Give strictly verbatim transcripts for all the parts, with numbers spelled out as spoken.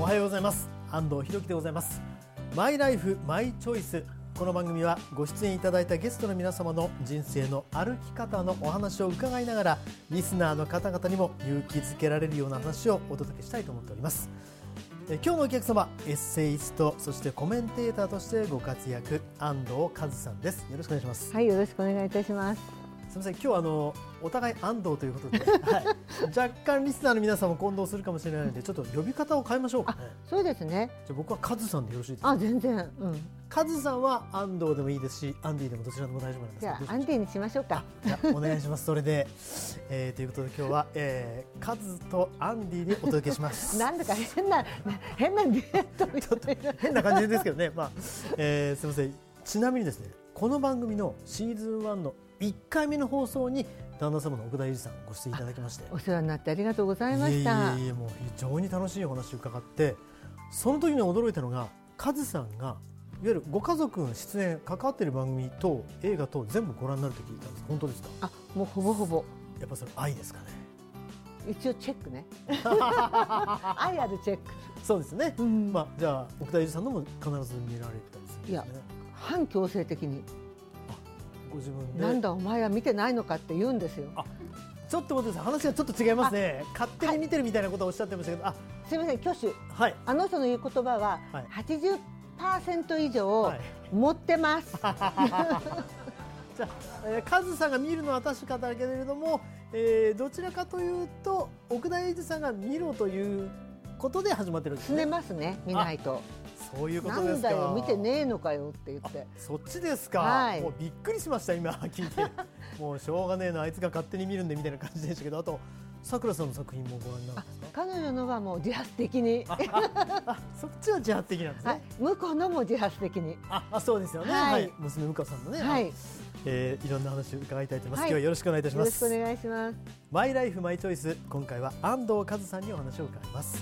おはようございます。安藤裕樹でございます。マイライフマイチョイス、この番組はご出演いただいたゲストの皆様の人生の歩き方のお話を伺いながら、リスナーの方々にも勇気づけられるような話をお届けしたいと思っております。え今日のお客様、エッセイスト、そしてコメンテーターとしてご活躍、安藤和さんです。よろしくお願いします。はい、よろしくお願いいたします。すみません、今日はあのお互い安藤ということで、はい、若干リスナーの皆さんも混同するかもしれないので、ちょっと呼び方を変えましょうかね。そうですね。じゃあ僕はカズさんでよろしいですか。あ、全然、うん、カズさんは安藤でもいいですし、アンディでもどちらでも大丈夫なんですか。じゃあアンディにしましょうか。じゃあお願いします。それで、えー、ということで今日は、えー、カズとアンディでお届けします。なんだか変な変なデュエットみたいな変な感じですけどね、まあえー、すみません。ちなみにですね、この番組のシーズンワンのいっかいめの放送に旦那様の奥田裕二さんご出演いただきまして、お世話になってありがとうございました。いえいえ、もう非常に楽しいお話を伺って、その時に驚いたのが、カズさんがいわゆるご家族の出演関わっている番組と映画と全部ご覧になると聞いたんです。本当ですか。あ、もうほぼほぼ。やっぱそれ愛ですかね。一応チェックね愛あるチェック。そうですね、うん。まあ、じゃあ奥田裕二さんのも必ず見られたりするんですね。いや、反強制的にご自分でなんだお前は見てないのかって言うんですよ。あ、ちょっと待ってください、話がちょっと違いますね。勝手に見てるみたいなことをおっしゃってましたけど、はい、あ、すみません、挙手、はい、あの人の言う言葉は、はい、はちじゅっパーセント 以上、はい、持ってますじゃあカズさんが見るのは確かだけれども、えー、どちらかというと奥田裕二さんが見ろということで始まってるんですね。すねますね、見ないと。そういうことですか。なんだよ見てねえのかよって言って。そっちですか、はい、もうびっくりしました今聞いてもうしょうがねえな、あいつが勝手に見るんでみたいな感じでしたけど、あとさくらさんの作品もご覧になるんですか。彼女のはもう自発的にああそっちは自発的なんですね、はい、向こうのも自発的に。ああ、そうですよね、はいはい、娘向こうさんのね、はい、えー、いろんな話を伺いたいと思います。はい、今日はよろしくお願いいたします。よろしくお願いします。マイライフマイチョイス、今回は安藤和さんにお話を伺います。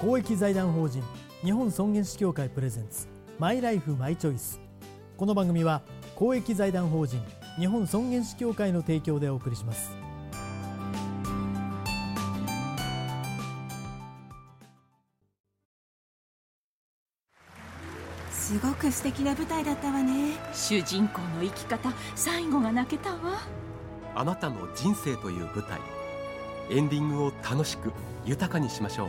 公益財団法人日本尊厳死協会プレゼンツマイライフマイチョイス、この番組は公益財団法人日本尊厳死協会の提供でお送りします。すごく素敵な舞台だったわね。主人公の生き方、最後が泣けたわ。あなたの人生という舞台、エンディングを楽しく豊かにしましょう。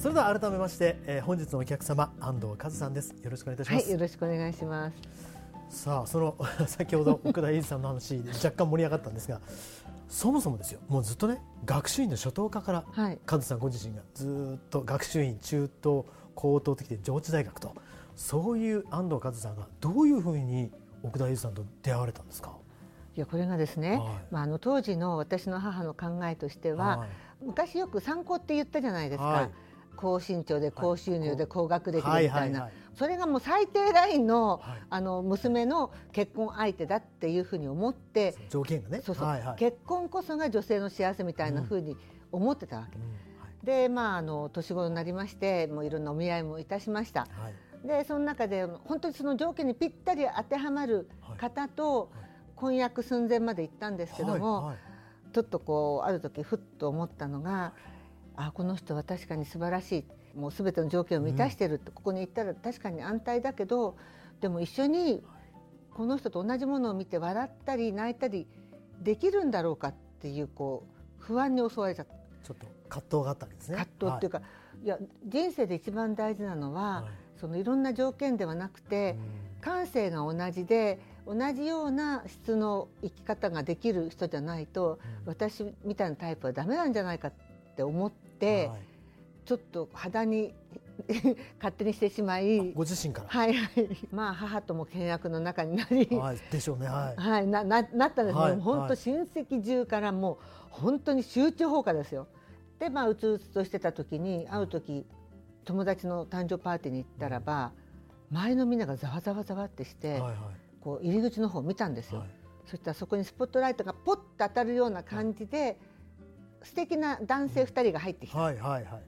それでは改めまして、えー、本日のお客様、安藤和さんです。よろしくお願いいたします。はい、よろしくお願いします。さあ、その先ほど奥田裕二さんの話で若干盛り上がったんですが、そもそもですよ、もうずっとね、学習院の初等科から、はい、和さんご自身がずっと学習院、中等、高等ときて上智大学と、そういう安藤和さんがどういうふうに奥田裕二さんと出会われたんですか。いや、これがですね、はい、まあ、あの当時の私の母の考えとしては、はい、昔よく三高って言ったじゃないですか、はい、高身長で高収入で高学歴でみたいな、はいはいはい、それがもう最低ライン の、はい、あの娘の結婚相手だっていうふうに思って、条件がね、そうそう、はいはい、結婚こそが女性の幸せみたいなふうに思ってたわけ、うんうん、はい、で、まあ、あの年頃になりまして、もういろんなお見合いもいたしました、はい、でその中で本当にその条件にぴったり当てはまる方と婚約寸前まで行ったんですけども、はいはい、ちょっとこうある時ふっと思ったのが、あ、この人は確かに素晴らしい、もう全ての条件を満たしてるって、うん、ここに行ったら確かに安泰だけど、でも一緒にこの人と同じものを見て笑ったり泣いたりできるんだろうかっていう、こう不安に襲われちゃった。ちょっと葛藤があったんですね。葛藤っていうか、はい、いや人生で一番大事なのは、はい、そのいろんな条件ではなくて、うん、感性が同じで同じような質の生き方ができる人じゃないと、うん、私みたいなタイプはダメなんじゃないかって思って、はい、ちょっと肌に勝手にしてしまい、ご自身から、はいはい、まあ母とも険悪の中になり、はい、でしょうね、はい、はい、な, な, なったんですね、はい、本当親戚中からもう本当に集中放火ですよ。でまあうつうつとしてた時に、会う時友達の誕生パーティーに行ったらば、うん、前のみんながざわざわざわってして、はいはい、こう入り口の方を見たんですよ、はい、そしたらそこにスポットライトがポッと当たるような感じで、はい、素敵な男性ふたりが入ってきた、はいはいは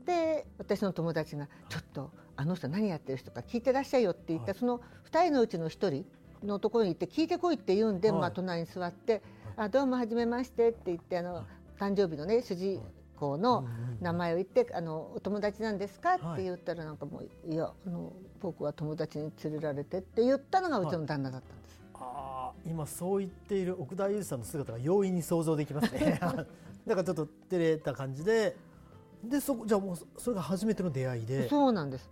い、で私の友達がちょっとあの人何やってる人か聞いてらっしゃいよって言った、はい、そのふたりのうちのひとりのところに行って聞いてこいって言うんで、はい、まあ、隣に座って、はい、あどうもはじめましてって言って、あの、はい、誕生日の、ね、主人公の名前を言って、はい、あのお友達なんですかって言ったら、なんかもういやあの僕は友達に連れられてって言ったのがうちの旦那だったんです、はい。あ今そう言っている奥田裕さんの姿が容易に想像できますねなんかちょっと照れた感じで、でそじゃあもうそれが初めての出会いで、そうなんです。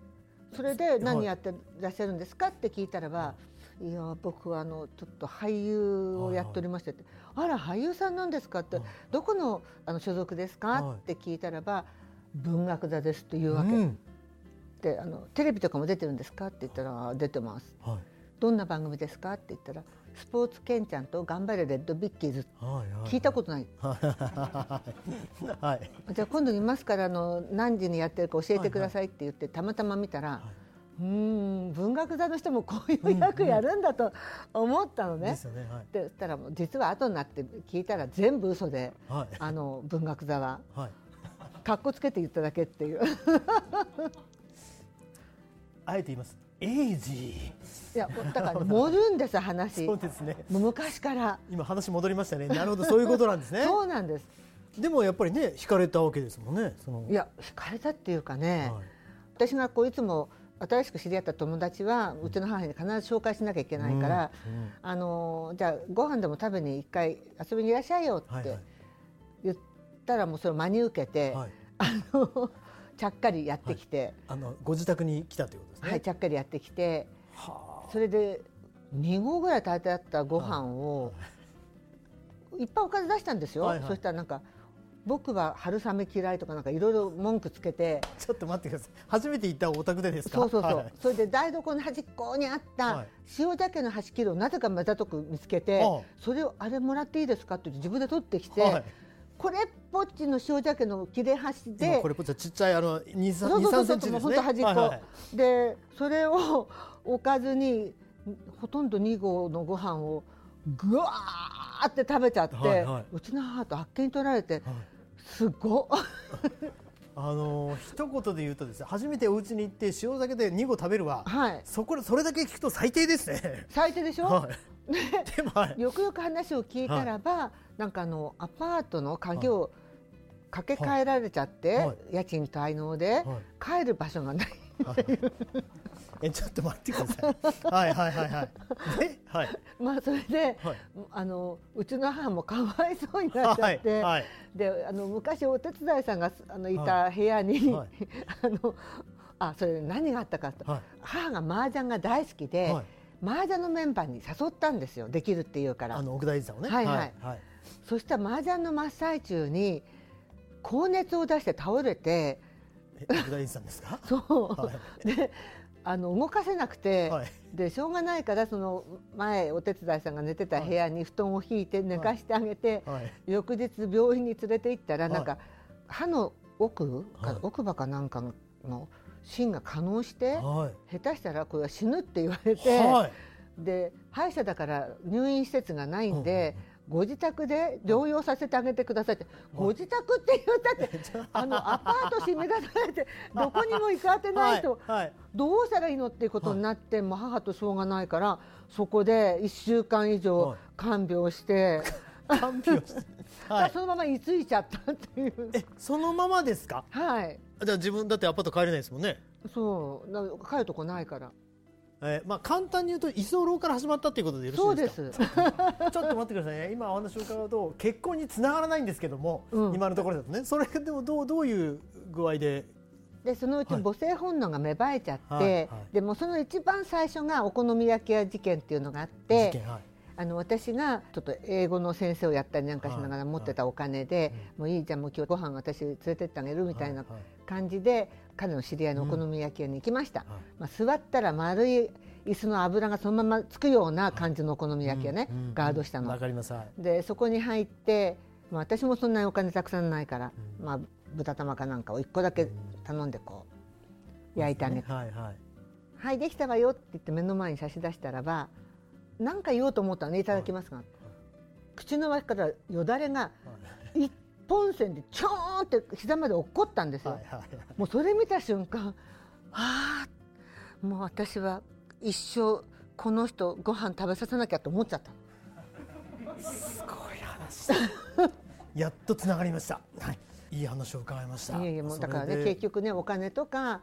それで何やってらっしゃるんですかって聞いたらば、はい、いや僕はあのちょっと俳優をやっておりましてって、はいはい、あら俳優さんなんですかって、はい、どこ の, あの所属ですか、はい、って聞いたらば文学座ですというわけ、うん、であのテレビとかも出てるんですかって言ったら出てます、はい、どんな番組ですかって言ったらスポーツケンちゃんと頑張れレッドビッキーズ、はいはいはい、聞いたことない、はい、じゃあ今度見ますからあの何時にやってるか教えてくださいって言って、はいはい、たまたま見たら、はい、うーん文学座の人もこういう役やるんだと思ったのね、うんうん、って言ったらもう実は後になって聞いたら全部嘘で、はい、あの文学座は、はい、かっこつけて言っただけっていうあえて言いますエイジー、いやだから盛るんです話そうですね、もう昔から今話戻りましたね、なるほどそういうことなんですねそうなんです。でもやっぱりね惹かれたわけですもんね、そのいや惹かれたっていうかね、はい、私がこういつも新しく知り合った友達はうちの母に必ず紹介しなきゃいけないから、うんうん、あのじゃあご飯でも食べに一回遊びにいらっしゃいよって言ったらもうそれを真に受けて、はい、あのちゃっかりやってきて、はい、あのご自宅に来たということですね、はい、ちゃっかりやってきて、はあ、それでに合ぐらい炊いてあったご飯を、はい、いっぱいおかず出したんですよ、はいはい、そしたらなんか僕は春雨嫌いとかなんかいろいろ文句つけてちょっと待ってください、初めて行ったお宅でですか、そうそうそう、はい、それで台所の端っこにあった塩鮭の端切れをなぜかまたとく見つけて、はい、それをあれもらっていいですかって自分で取ってきて、はい、これっぽっちの塩鮭の切れ端で、これっぽっちはちっちゃいあの にさんセンチですね、端っこ、はいはい、でそれをおかずにほとんどに合のご飯をぐわーって食べちゃって、はいはい、うちの母とあっけに取られて、はい、すごあの一言で言うとですね、初めてお家に行って塩鮭でに合食べるは、はい、そこそれだけ聞くと最低ですね、最低でしょ、はい、ではい、よくよく話を聞いたらば、はい、なんかあのアパートの鍵をかけ替えられちゃって、はいはい、家賃滞納で、はい、帰る場所がないっていう、はい、えちょっと待ってくださいはいはいはいはいえ、はい、まあそれで、はい、あのうちの母もかわいそうになっちゃって、はいはい、であの昔お手伝いさんがあのいた部屋に、はい、あのあそれで何があったかと、はい、母が麻雀が大好きで、はい、麻雀のメンバーに誘ったんですよ、できるっていうから、あの奥田裕さんをね、はいはいはいはい、そしたら麻雀の真っ最中に高熱を出して倒れて、え奥田裕さんですかそう、はい、であの動かせなくて、はい、でしょうがないからその前お手伝いさんが寝てた部屋に布団を敷いて寝かしてあげて、はいはい、翌日病院に連れて行ったら、はい、なんか歯の奥か、はい、奥歯かなんかの芯が可能して、はい、下手したらこれは死ぬって言われて、はい、で歯医者だから入院施設がないんで、うん、ご自宅で療養させてあげてくださいって、うん、ご自宅って言ったってあのアパート閉め出されてどこにも行く当てないと、はいはい、どうしたらいいのっていうことになって、はい、もう母としょうがないからそこでいっしゅうかん以上看病して、はい、看病してはい、そのまま居ついちゃったっていう。えそのままですか。はい、じゃあ自分だってアパート帰れないですもんね。そう帰るとこないから、えーまあ、簡単に言うと居候から始まったということでよろしいですか。そうですちょっと待ってくださいね、今お話を伺うと結婚につながらないんですけども、うん、今のところだとね、それでもどう、どういう具合ででそのうち母性本能が芽生えちゃって、はいはいはい、でもその一番最初がお好み焼き屋事件っていうのがあって、事件、はい、あの私がちょっと英語の先生をやったりなんかしながら持ってたお金で、もういいじゃん、もう今日ご飯私連れてってあげるみたいな感じで彼の知り合いのお好み焼き屋に行きました。まあ、座ったら丸い椅子の油がそのままつくような感じのお好み焼き屋ね、ガードしたので、そこに入って、まあ、私もそんなにお金たくさんないから、まあ、豚玉かなんかをいっこだけ頼んでこう焼いてあげて、はいはいはい、できたわよって言って目の前に差し出したらば、何か言おうと思ったのね、いただきますが、はいはい、口の脇からよだれが一本線でちょーんって膝まで落っこったんですよ、はいはいはい、もうそれ見た瞬間、ああもう私は一生この人ご飯食べさせなきゃと思っちゃった。すごい話やっとつながりました、はい、いい話を伺いました。いやいや、もうだからね、結局ね、お金とか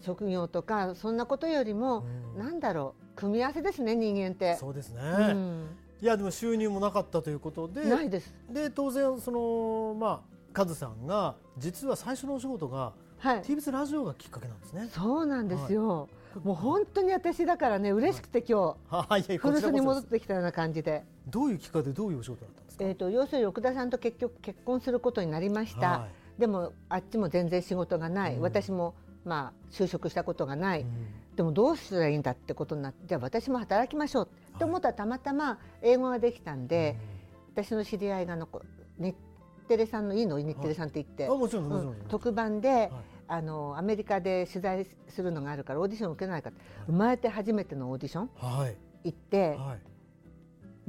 職業とかそんなことよりも、うん、なんだろう、組み合わせですね、人間って。そうですね、うん、いやでも収入もなかったということで、ないです。で当然その、まあ、カズさんが実は最初のお仕事が、はい、ティービーエス ラジオがきっかけなんですね。そうなんですよ、はい、もう本当に私だからね、嬉しくて今日古巣に戻ってきたような感じで。どういうきっかけでどういうお仕事だったんですか。えーと、要するに奥田さんと結局結婚することになりました、はい、でもあっちも全然仕事がない、うん、私もまあ、就職したことがない、うん、でもどうしたらいいんだってことになって、じゃあ私も働きましょうって思ったら、たまたま英語ができたんで、はい、私の知り合いがの日テレさんのいいの日テレさんって言って、はい、あ、もちろん、もちろん、うん、特番で、はい、あのアメリカで取材するのがあるからオーディション受けないかって、はい、生まれて初めてのオーディション、はい、行って、はい、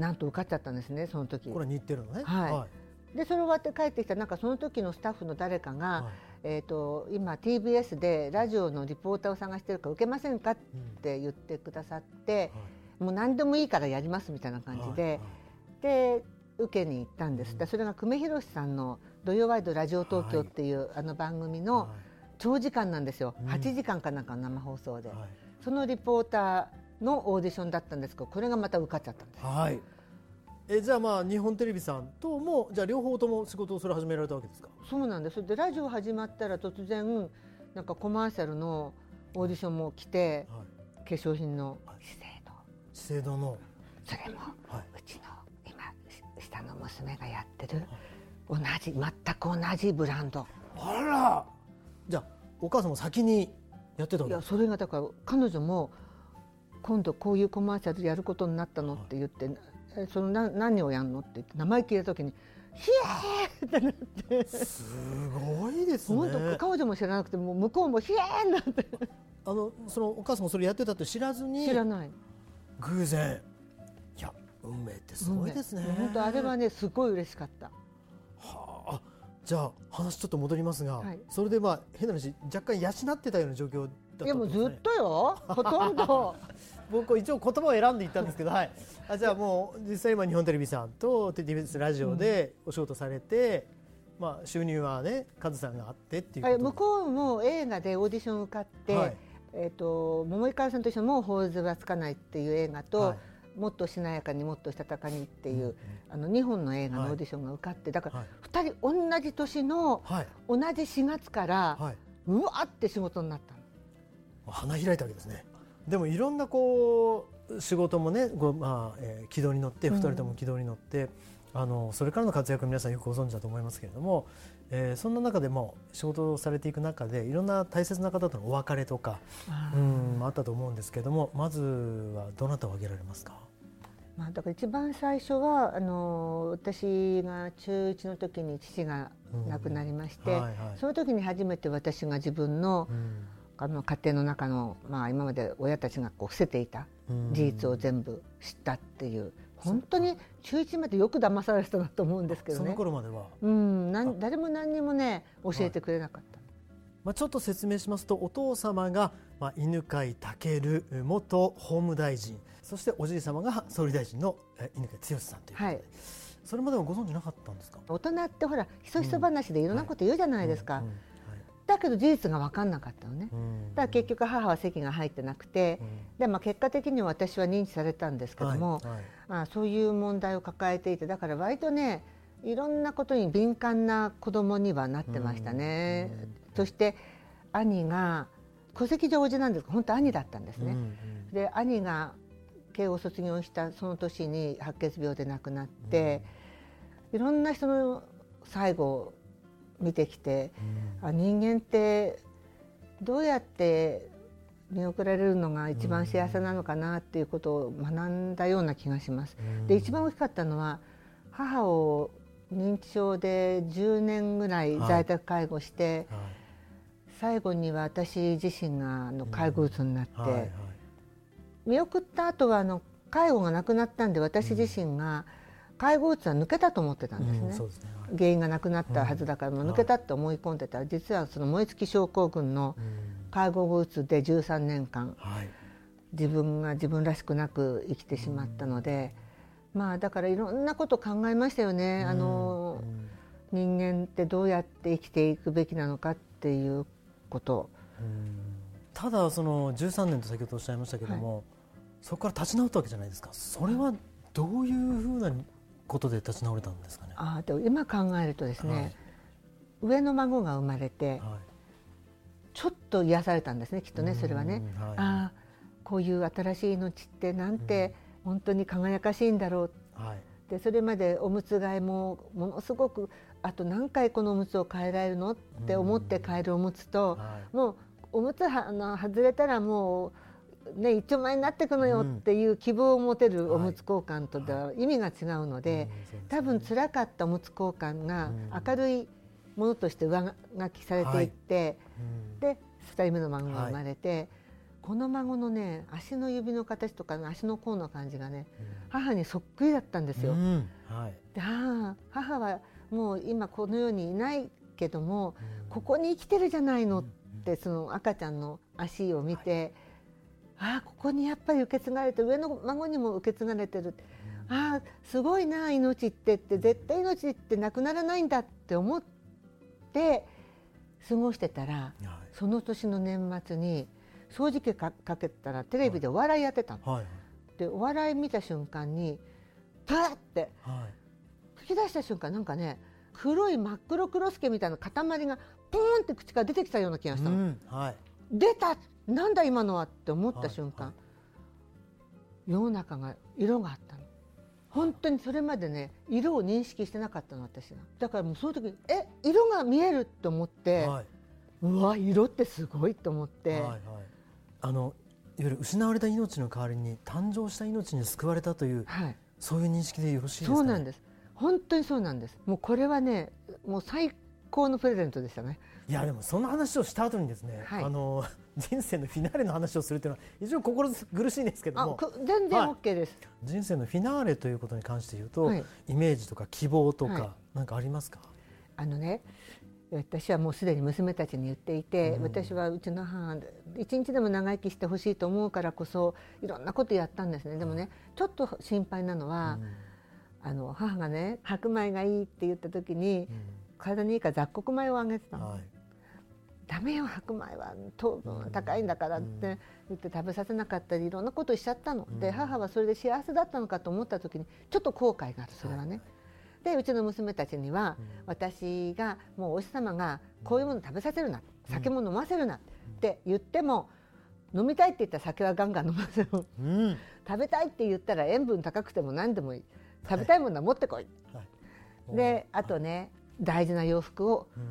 なんと受かっちゃったんですね、その時。これ日テレのね、はいはい、でそれ終わって帰ってきたら、なんかその時のスタッフの誰かが、はい、えーと、今 ティービーエス でラジオのリポーターを探してるから受けませんかって言ってくださって、うん、はい、もう何でもいいからやりますみたいな感じで、はいはい、で受けに行ったんです、うん、でそれが久米宏さんの土曜ワイドラジオ東京っていう、はい、あの番組の長時間なんですよ、はい、はちじかんかなんかの生放送で、うん、はい、そのリポーターのオーディションだったんですけど、これがまた受かっちゃったんです、はい。えじゃあ、まあ日本テレビさんともじゃあ両方とも仕事をそれ始められたわけですか。そうなんです。でラジオ始まったら突然なんかコマーシャルのオーディションも来て、はい、化粧品の資生堂、資生堂のそれも、はい、うちの今下の娘がやってる、はい、同じ全く同じブランド。あら、じゃあお母さんも先にやってたわけ。いや、それがだから彼女も今度こういうコマーシャルやることになったのって言って、はい、そのな何をやるのって言って名前聞いたときにヒエーってなって、すごいですね。本当彼女も知らなくて、もう向こうもヒエーになって、あのそのお母さんもそれやってたって知らずに、知らない、偶然。いや、運命ってすごいですね。本当あれはね、すごい嬉しかった。はあ、じゃあ話ちょっと戻りますが、はい、それでまあ変な話、若干養ってたような状況だったんですね。いや、もうずっとよ、ほとんど僕は一応言葉を選んでいったんですけど、はい、あじゃあもう実際今日本テレビさんと ティービーエス ラジオでお仕事されて、うん、まあ、収入はねカズさんがあってっていうこと。向こうも映画でオーディション受かって、はい、えー、と桃井かおりさんと一緒にもう頬杖はつかないっていう映画と、はい、もっとしなやかにもっとしたたかにっていう、うん、あのにほんの映画のオーディションが受かって、だからふたり同じ年の同じしがつから、はい、うわって仕事になったの。花開いたわけですね。でもいろんなこう仕事もね、まあえー、軌道に乗ってふたりとも軌道に乗って、うん、あのそれからの活躍皆さんよくご存知だと思いますけれども、えー、そんな中でも仕事をされていく中でいろんな大切な方とのお別れとか あ, うんあったと思うんですけれども、まずはどなたを挙げられますか。まあ、だから一番最初はあの私が中いちの時に父が亡くなりまして、うん、はいはい、その時に初めて私が自分の、うん、あの家庭の中の、まあ、今まで親たちがこう伏せていた事実を全部知ったっていう、本当に中いちまでよく騙されたなと思うんですけどね。その頃までは、うん、なん誰も何にもね教えてくれなかった、はい、まあ、ちょっと説明しますと、お父様が、まあ、犬飼武元法務大臣、そしておじい様が総理大臣の犬飼剛さんということで、はい、それまではご存知なかったんですか。大人ってほらひそひそ話でいろんなこと言うじゃないですか、うん、はい、うん、だけど事実が分かんなかったのね、うん、だから結局母は籍が入ってなくて、うん、でまあ、結果的には私は認知されたんですけども、はいはい、まあ、そういう問題を抱えていて、だから割とねいろんなことに敏感な子供にはなってましたね、うんうん、そして兄が戸籍上おじなんですけど本当兄だったんですね、うんうん、で兄が慶応卒業したその年に白血病で亡くなって、うん、いろんな人の最後を見てきて、うん、あ、人間ってどうやって見送られるのが一番幸せなのかなっていうことを学んだような気がします。うん、で一番大きかったのは母を認知症でじゅうねんぐらい在宅介護して、はいはい、最後には私自身があの介護うつになって、うんはいはい、見送った後はあの介護がなくなったんで私自身が介護うつは抜けたと思ってたんですね、うんそうですねはい、原因がなくなったはずだからもう抜けたって思い込んでたら実はその燃え尽き症候群の介護後うつでじゅうさんねんかん、はい、自分が自分らしくなく生きてしまったので、うん、まあだからいろんなこと考えましたよね、うん、あの人間ってどうやって生きていくべきなのかっていうこと、うん、ただそのじゅうさんねんと先ほどおっしゃいましたけども、はい、そこから立ち直ったわけじゃないですか。それはどういうふうなことで立ち直れたんですかね。あで今考えるとですね、はい、上の孫が生まれて、はいちょっと癒されたんですねきっとねそれはね、はい、ああこういう新しい命ってなんて本当に輝かしいんだろう、はい、でそれまでおむつ替えもものすごくあと何回このおむつを替えられるのって思って替えるおむつと、はい、もうおむつはあの外れたらもう、ね、一丁前になってくのよっていう希望を持てるおむつ交換とでは意味が違うので、はいはいうんそうですね、多分辛かったおむつ交換が明るいものとして上書きされていって、はいうん、でふたりめの孫が生まれて、はい、この孫のね足の指の形とかの足の甲の感じがね、うん、母にそっくりだったんですよ、うんはい、で母はもう今この世にいないけども、うん、ここに生きてるじゃないのって、うん、その赤ちゃんの足を見て、はい、ああここにやっぱり受け継がれて上の孫にも受け継がれてるって、うん、ああすごいな命ってって絶対命ってなくならないんだって思ってで過ごしてたら、はい、その年の年末に掃除機かけたらテレビでお笑いやってたの、はい、でお笑い見た瞬間にパーって、はい、吹き出した瞬間なんかね黒い真っ黒クロスケみたいな塊がポーンって口から出てきたような気がしたの、うんはい、出たなんだ今のはって思った瞬間、はいはい、世の中が色があったの本当にそれまでね色を認識してなかったの私がだからもうその時にえ色が見えると思って、はい、うわ色ってすごいと思って、はいはい、あのいわゆる失われた命の代わりに誕生した命に救われたという、はい、そういう認識でよろしいですかね。そうなんです本当にそうなんですもうこれはねもう最高のプレゼントでしたね。いやでもその話をした後にですね、はい、あの人生のフィナーレの話をするというのは非常に心苦しいんですけども全然 OK です、はい、人生のフィナーレということに関して言うと、はい、イメージとか希望とか、はい、なんかありますか。あのね私はもうすでに娘たちに言っていて、うん、私はうちの母一日でも長生きしてほしいと思うからこそいろんなことやったんですね。でもねちょっと心配なのは、うん、あの母がね白米がいいって言った時に、うん、体にいいから雑穀米をあげてたの、はいダメよ白米は糖分が高いんだからって言って食べさせなかったりいろんなことしちゃったの、うん、で母はそれで幸せだったのかと思った時にちょっと後悔があるそれはね、はいはい、でうちの娘たちには、うん、私がもうお医者様がこういうもの食べさせるな、うん、酒も飲ませるなって言っても、うん、飲みたいって言ったら酒はガンガン飲ませろ、うん、食べたいって言ったら塩分高くても何でもいい食べたいものは持ってこい、はい、であとね、はい、大事な洋服を、うん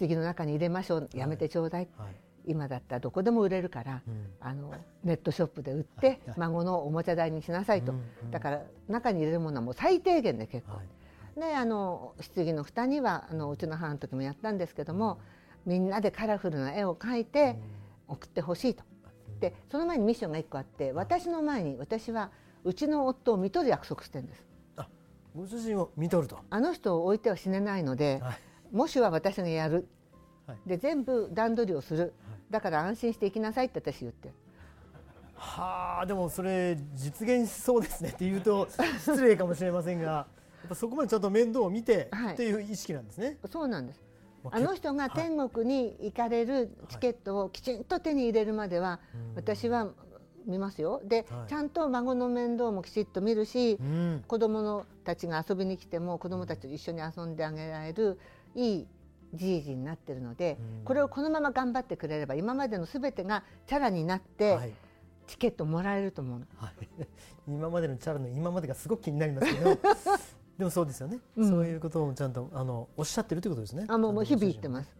棺の中に入れましょうやめてちょうだい、はいはい、今だったらどこでも売れるから、うん、あのネットショップで売って、はい、孫のおもちゃ代にしなさいと、うん、だから中に入れるものはもう最低限で結構、はい、であの棺の蓋にはあのうちの母の時もやったんですけども、うん、みんなでカラフルな絵を描いて送ってほしいと、うん、でその前にミッションがいっこあって私の前に私はうちの夫を見とる約束してるんです。あご主人を見とるとあの人を置いては死ねないので、はいもしは私がやる、はい、で全部段取りをする、はい、だから安心して行きなさいって私言ってはあでもそれ実現しそうですねって言うと失礼かもしれませんがやっぱそこまでちゃんと面倒を見てっていう意識なんですね、はい、そうなんです。あの人が天国に行かれるチケットをきちんと手に入れるまでは私は見ますよ。で、はい、ちゃんと孫の面倒もきちっと見るし、うん、子供たちが遊びに来ても子供たちと一緒に遊んであげられるいいじいじになってるので、うん、これをこのまま頑張ってくれれば今までのすべてがチャラになって、はい、チケットもらえると思う、はい、今までのチャラの今までがすごく気になりますけどでもそうですよね、うん、そういうことをちゃんとあのおっしゃってるということですね。あ、もう日々言ってます。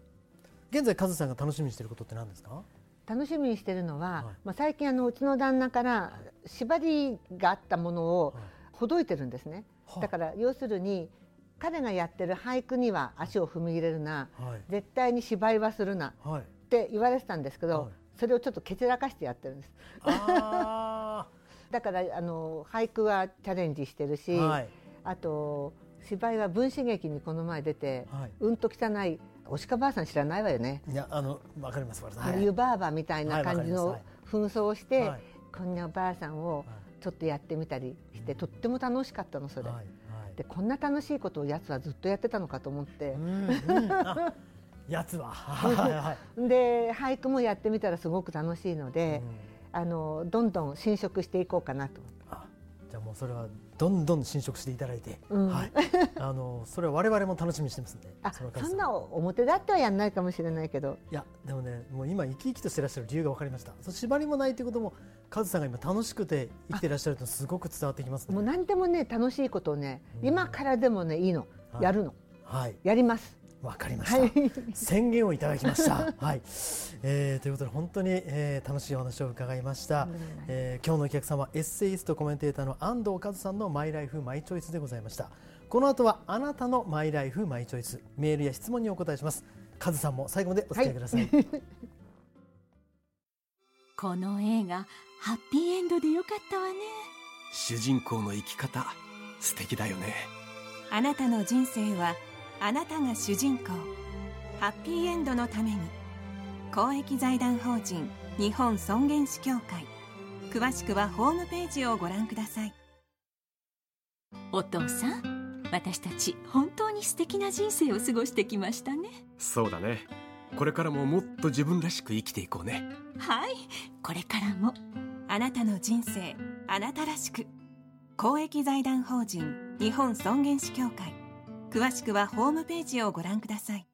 現在カズさんが楽しみにしていることって何ですか？楽しみにしているのは、はい、まあ、最近あのうちの旦那から縛りがあったものをほどいてるんですね、はい、だから要するに彼がやってる俳句には足を踏み入れるな、はい、絶対に芝居はするな、はい、って言われてたんですけど、はい、それをちょっと蹴散らかしてやってるんです。あだからあの俳句はチャレンジしてるし、はい、あと芝居は文刺劇にこの前出て、はい、うんと汚いおしかばあさん知らないわよね。いや、あのわかります、はい、湯ばあばみたいな感じの紛争をして、はい、こんなおばあさんをちょっとやってみたりして、はい、とっても楽しかったのそれ、はい、でこんな楽しいことをやつはずっとやってたのかと思って、うんうん、やつは、はい、で俳句もやってみたらすごく楽しいので、うん、あのどんどん侵食していこうかなと。あ、じゃあもうそれはどんどん侵食していただいて、うん、はい、あのそれは我々も楽しみにしてますんであ、そのそんな表だってはやんないかもしれないけど、いやでもね、もう今生き生きとしていらっしゃる理由が分かりました。その縛りもないということもカズさんが今楽しくて生きていらっしゃるとすごく伝わってきますね。もう何でもね、楽しいことをね、うん、今からでもねいいの、はい、やるの、はい、やります。わかりました、はい、宣言をいただきました、はい、えー、ということで本当に、えー、楽しいお話を伺いました、うん、えー、今日のお客様エッセイストコメンテーターの安藤和さんのマイライフマイチョイスでございました。この後はあなたのマイライフマイチョイス、メールや質問にお答えします。和さんも最後までお付き合いください、はい、この映画ハッピーエンドでよかったわね。主人公の生き方素敵だよね。あなたの人生はあなたが主人公。ハッピーエンドのために公益財団法人日本尊厳死協会。詳しくはホームページをご覧ください。お父さん、私たち本当に素敵な人生を過ごしてきましたね。そうだね。これからももっと自分らしく生きていこうね。はい、これからもあなたの人生、あなたらしく。公益財団法人日本尊厳死協会。詳しくはホームページをご覧ください。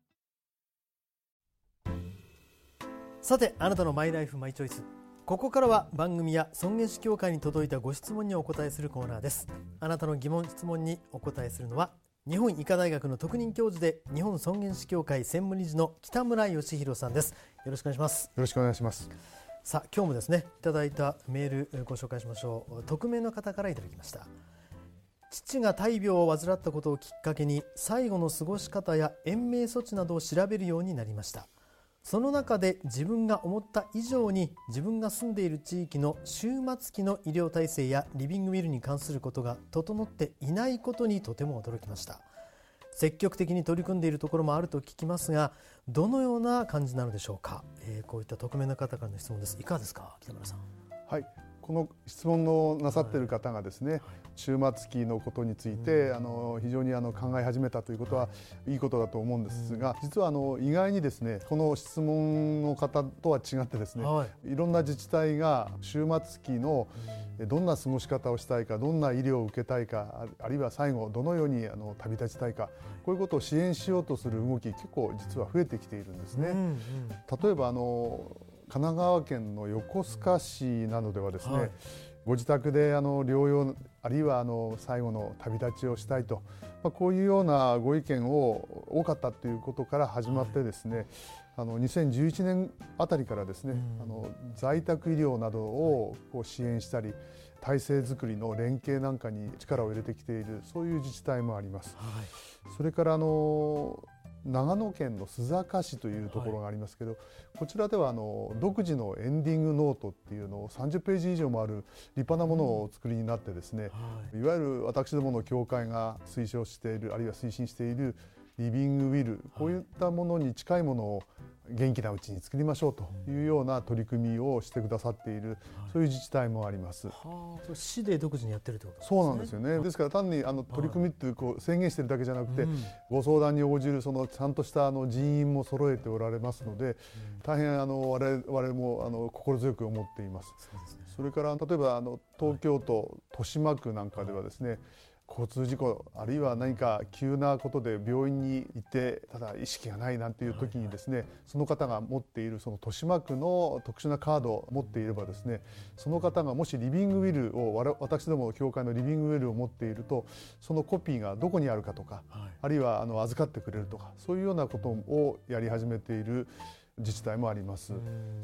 さて、あなたのマイライフマイチョイス。ここからは番組や尊厳死協会に届いたご質問にお答えするコーナーです。あなたの疑問・質問にお答えするのは日本医科大学の特任教授で日本尊厳死協会専務理事の北村義弘さんです。よろしくお願いします。よろしくお願いします。さあ、今日もですね、いただいたメールご紹介しましょう。匿名の方からいただきました。父が大病を患ったことをきっかけに最後の過ごし方や延命措置などを調べるようになりました。その中で自分が思った以上に自分が住んでいる地域の終末期の医療体制やリビングウィルに関することが整っていないことにとても驚きました。積極的に取り組んでいるところもあると聞きますが、どのような感じなのでしょうか。えー、こういった匿名の方からの質問です。いかがですか、北村さん。はい、この質問をなさっている方がですね、はいはい、終末期のことについて、うん、あの非常にあの考え始めたということはいいことだと思うんですが、うん、実はあの意外にですね、この質問の方とは違ってですね、はい、いろんな自治体が終末期のどんな過ごし方をしたいか、どんな医療を受けたいか、あるいは最後どのようにあの旅立ちたいか、こういうことを支援しようとする動き、結構実は増えてきているんですね、うんうん、例えばあの神奈川県の横須賀市などではですね、はい、ご自宅であの療養、あるいはあの最後の旅立ちをしたいと、まあ、こういうようなご意見を多かったということから始まってですね、はい、あのにせんじゅういちねんあたりからですね、うん、あの在宅医療などをこう支援したり、体制づくりの連携なんかに力を入れてきている、そういう自治体もあります、はい、それからあの長野県の須坂市というところがありますけど、はい、こちらではあの独自のエンディングノートっていうのをさんじゅっページ以上もある立派なものをお作りになってですね、はい、いわゆる私どもの協会が推奨している、あるいは推進しているリビングウィル、こういったものに近いものを元気なうちに作りましょうというような取り組みをしてくださっている、はい、そういう自治体もあります。はあ、それ市で独自にやってるってことですね。そうなんですよね。ですから単にあの取り組みっていうこう宣言してるだけじゃなくて、うん、ご相談に応じるそのちゃんとしたあの人員も揃えておられますので、大変あの我々もあの心強く思っています。 そうですね。それから例えばあの東京都豊島区なんかではですね、はい、交通事故あるいは何か急なことで病院に行ってただ意識がないなんていう時にですね、はいはい、その方が持っているその豊島区の特殊なカードを持っていればですね、その方がもしリビングウィルを私どもの協会のリビングウィルを持っているとそのコピーがどこにあるかとか、はい、あるいはあの預かってくれるとかそういうようなことをやり始めている自治体もあります。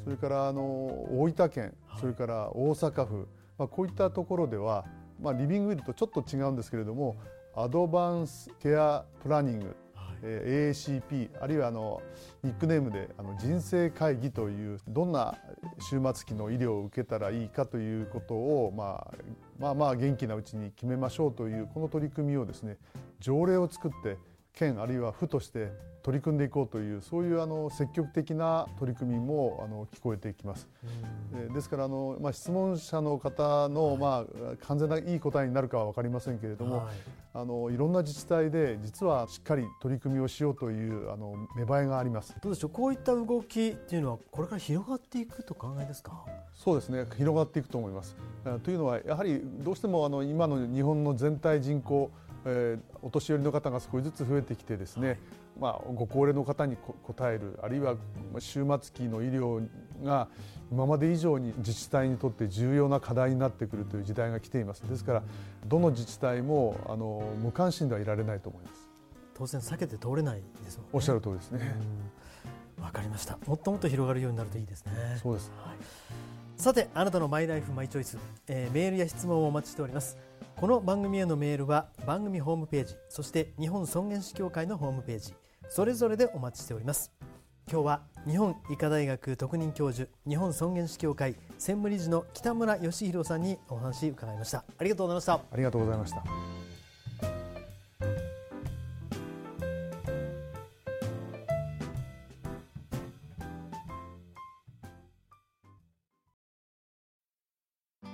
それからあの大分県、それから大阪府、まあ、こういったところではまあ、リビングウィルとちょっと違うんですけれどもアドバンスケアプランニング、はい、えー、エーシーピー あるいはあのニックネームであの人生会議というどんな終末期の医療を受けたらいいかということを、まあ、まあまあ元気なうちに決めましょうというこの取り組みをですね条例を作って県あるいは府として取り組んでいこうというそういうあの積極的な取り組みもあの聞こえてきます。ですからあの、まあ、質問者の方の、まあ、完全ないい答えになるかは分かりませんけれども、はい、あのいろんな自治体で実はしっかり取り組みをしようというあの芽生えがあります。どうでしょう、こういった動きっていうのはこれから広がっていくと考えですか？そうですね、広がっていくと思います。というのはやはりどうしてもあの今の日本の全体人口、えー、お年寄りの方が少しずつ増えてきてですね、はい、まあ、ご高齢の方に応えるあるいは終末期の医療が今まで以上に自治体にとって重要な課題になってくるという時代が来ています。ですからどの自治体もあの無関心ではいられないと思います。当然避けて通れないですもんね。おっしゃる通りですね。わかりました。もっともっと広がるようになるといいですね。そうです、はい、さて、あなたのマイライフマイチョイス、えー、メールや質問をお待ちしております。この番組へのメールは番組ホームページ、そして日本尊厳死協会のホームページ、それぞれでお待ちしております。今日は日本医科大学特任教授、日本尊厳死協会専務理事の北村義弘さんにお話伺いました。ありがとうございました。ありがとうございました。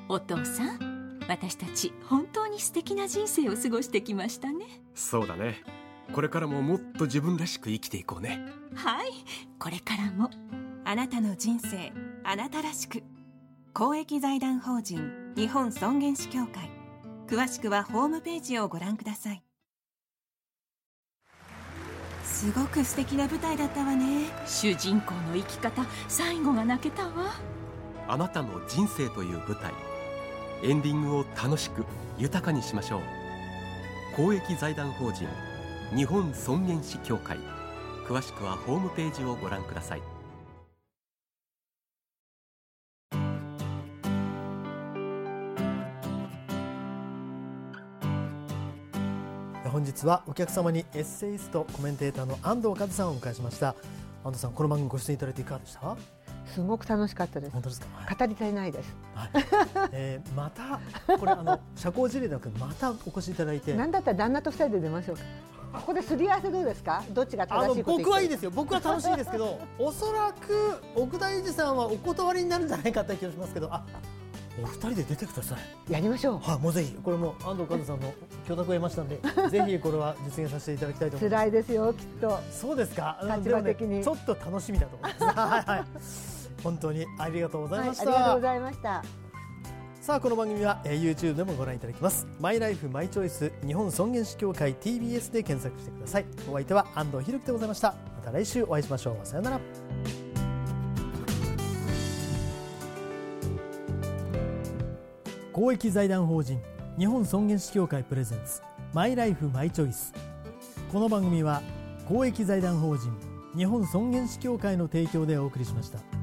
お父さん、私たち本当に素敵な人生を過ごしてきましたね。そうだね。これからももっと自分らしく生きていこうね。はい、これからもあなたの人生、あなたらしく。公益財団法人日本尊厳死協会、詳しくはホームページをご覧ください。すごく素敵な舞台だったわね。主人公の生き方、最後が泣けたわ。あなたの人生という舞台、エンディングを楽しく豊かにしましょう。公益財団法人日本尊厳死協会、詳しくはホームページをご覧ください。本日はお客様にエッセイストコメンテーターの安藤和さんをお迎えしました。安藤さん、この番組ご出演いただいていかがでした？すごく楽しかったです。本当ですか？はい、語り足りないです。はい、えー、またこれあの社交辞令なくまたお越しいただいて、なんだったら旦那とふたりで出ましょうか。ここですり合わせどうですか？どっちが正しいこと言ってる？あの僕はいいですよ。僕は楽しいですけどおそらく奥田裕二さんはお断りになるんじゃないかという気がしますけど、あ、お二人で出てください。やりましょう。はい、もうぜひこれも安藤和さんの許諾を得ましたのでぜひこれは実現させていただきたいと思います。辛いですよ、きっと。そうですか。立場的に、ね、ちょっと楽しみだと思いますはい、はい、本当にありがとうございました、はい、ありがとうございました。さあ、この番組は YouTube でもご覧いただけます。マイライフマイチョイス、日本尊厳死協会 ティービーエス で検索してください。お相手は安藤裕樹でございました。また来週お会いしましょう。さよなら。公益財団法人日本尊厳死協会プレゼンツ、マイライフマイチョイス。この番組は公益財団法人日本尊厳死協会の提供でお送りしました。